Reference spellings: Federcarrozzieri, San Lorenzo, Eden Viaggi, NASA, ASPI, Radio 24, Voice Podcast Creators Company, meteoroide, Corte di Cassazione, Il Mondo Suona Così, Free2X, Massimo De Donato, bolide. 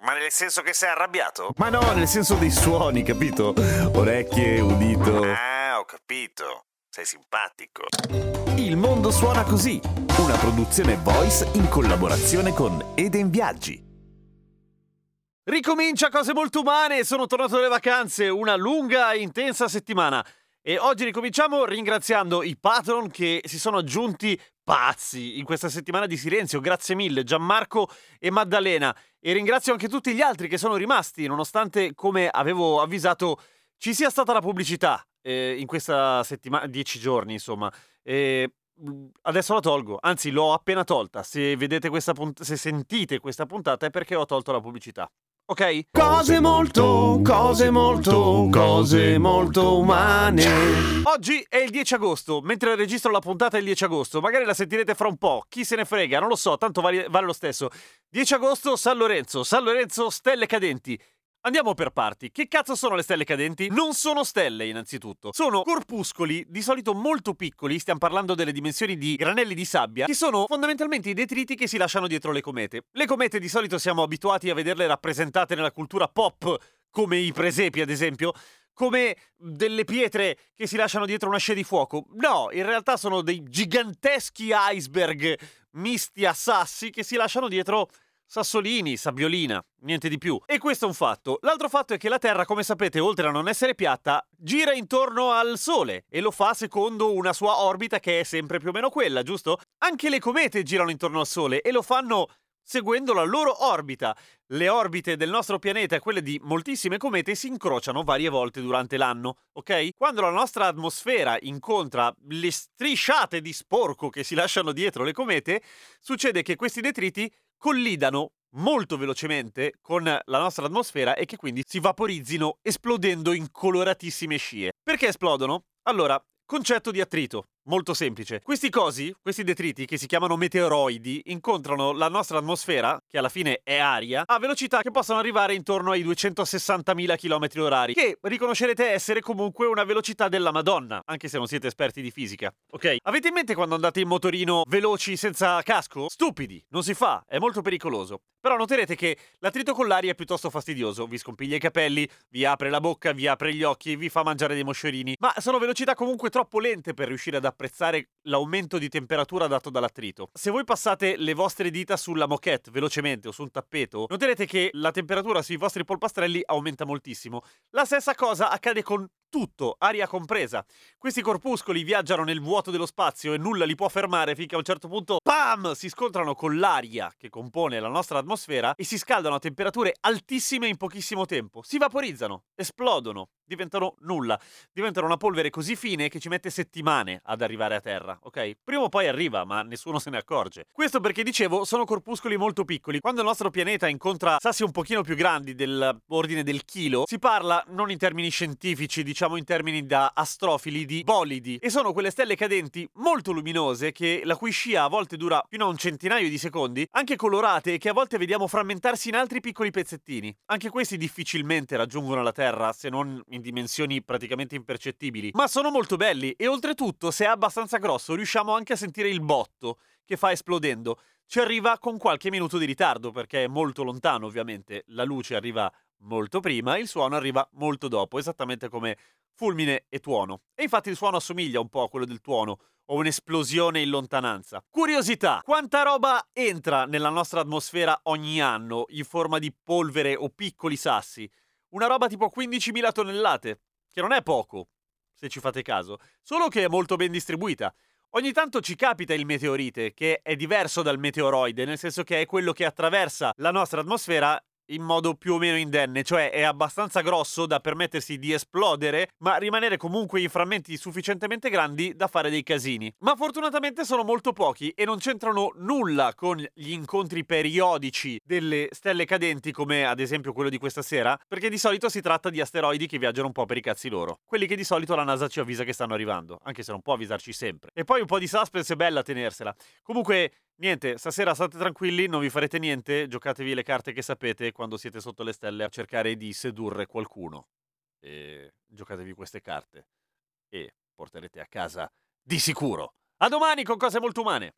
Ma nel senso che sei arrabbiato? Ma no, nel senso dei suoni, capito? Orecchie, udito... Ah, ho capito. Sei simpatico. Il Mondo Suona Così, una produzione Voice in collaborazione con Eden Viaggi. Ricomincia Cose Molto Umane, sono tornato dalle vacanze, una lunga e intensa settimana. E oggi ricominciamo ringraziando i patron che si sono aggiunti pazzi in questa settimana di silenzio. Grazie mille Gianmarco e Maddalena. E ringrazio anche tutti gli altri che sono rimasti, nonostante, come avevo avvisato, ci sia stata la pubblicità in questa settimana, 10 giorni insomma. Adesso la tolgo, anzi l'ho appena tolta. Se vedete se sentite questa puntata è perché ho tolto la pubblicità. Ok? Cose molto umane. Oggi è il 10 agosto, mentre registro la puntata è il 10 agosto. Magari la sentirete fra un po', chi se ne frega, non lo so, tanto vale lo stesso. 10 agosto, San Lorenzo, stelle cadenti. Andiamo per parti. Che cazzo sono le stelle cadenti? Non sono stelle, innanzitutto. Sono corpuscoli, di solito molto piccoli, stiamo parlando delle dimensioni di granelli di sabbia, che sono fondamentalmente i detriti che si lasciano dietro le comete. Le comete di solito siamo abituati a vederle rappresentate nella cultura pop, come i presepi ad esempio, come delle pietre che si lasciano dietro una scia di fuoco. No, in realtà sono dei giganteschi iceberg misti a sassi che si lasciano dietro... sassolini, sabbiolina, niente di più. E questo è un fatto. L'altro fatto è che la Terra, come sapete, oltre a non essere piatta, gira intorno al Sole e lo fa secondo una sua orbita che è sempre più o meno quella, giusto? Anche le comete girano intorno al Sole e lo fanno seguendo la loro orbita. Le orbite del nostro pianeta e quelle di moltissime comete si incrociano varie volte durante l'anno, ok? Quando la nostra atmosfera incontra le strisciate di sporco che si lasciano dietro le comete, succede che questi detriti collidano molto velocemente con la nostra atmosfera e che quindi si vaporizzino esplodendo in coloratissime scie. Perché esplodono? Allora, concetto di attrito, molto semplice. Questi detriti, che si chiamano meteoroidi, incontrano la nostra atmosfera, che alla fine è aria, a velocità che possono arrivare intorno ai 260.000 km/h, che riconoscerete essere comunque una velocità della Madonna, anche se non siete esperti di fisica, ok? Avete in mente quando andate in motorino veloci senza casco? Stupidi, non si fa, è molto pericoloso. Però noterete che l'attrito con l'aria è piuttosto fastidioso, vi scompiglia i capelli, vi apre la bocca, vi apre gli occhi, vi fa mangiare dei moscerini, ma sono velocità comunque troppo lente per riuscire ad apprezzare l'aumento di temperatura dato dall'attrito. Se voi passate le vostre dita sulla moquette velocemente o su un tappeto, noterete che la temperatura sui vostri polpastrelli aumenta moltissimo. La stessa cosa accade con tutto, aria compresa. Questi corpuscoli viaggiano nel vuoto dello spazio e nulla li può fermare finché a un certo punto, bam, si scontrano con l'aria che compone la nostra atmosfera e si scaldano a temperature altissime in pochissimo tempo. Si vaporizzano, esplodono, diventano nulla, diventano una polvere così fine che ci mette settimane ad arrivare a terra, ok? Prima o poi arriva, ma nessuno se ne accorge. Questo perché, dicevo, sono corpuscoli molto piccoli. Quando il nostro pianeta incontra sassi un pochino più grandi dell'ordine del chilo, si parla non in termini scientifici, diciamo in termini da astrofili, di bolidi, e sono quelle stelle cadenti molto luminose che la cui scia a volte dura fino a un centinaio di secondi, anche colorate, e che a volte vediamo frammentarsi in altri piccoli pezzettini. Anche questi difficilmente raggiungono la Terra, se non in dimensioni praticamente impercettibili, ma sono molto belli e oltretutto, se è abbastanza grosso, riusciamo anche a sentire il botto che fa esplodendo. Ci arriva con qualche minuto di ritardo perché è molto lontano, ovviamente. La luce arriva molto prima, il suono arriva molto dopo, esattamente come fulmine e tuono. E infatti il suono assomiglia un po' a quello del tuono, o un'esplosione in lontananza. Curiosità! Quanta roba entra nella nostra atmosfera ogni anno in forma di polvere o piccoli sassi? Una roba tipo 15.000 tonnellate, che non è poco, se ci fate caso, solo che è molto ben distribuita. Ogni tanto ci capita il meteorite, che è diverso dal meteoroide, nel senso che è quello che attraversa la nostra atmosfera in modo più o meno indenne, cioè è abbastanza grosso da permettersi di esplodere, ma rimanere comunque in frammenti sufficientemente grandi da fare dei casini. Ma fortunatamente sono molto pochi e non c'entrano nulla con gli incontri periodici delle stelle cadenti, come ad esempio quello di questa sera, perché di solito si tratta di asteroidi che viaggiano un po' per i cazzi loro, quelli che di solito la NASA ci avvisa che stanno arrivando, anche se non può avvisarci sempre. E poi un po' di suspense è bella tenersela. Comunque, niente, stasera state tranquilli, non vi farete niente, giocatevi le carte che sapete quando siete sotto le stelle a cercare di sedurre qualcuno. E giocatevi queste carte e porterete a casa di sicuro. A domani con Cose Molto Umane!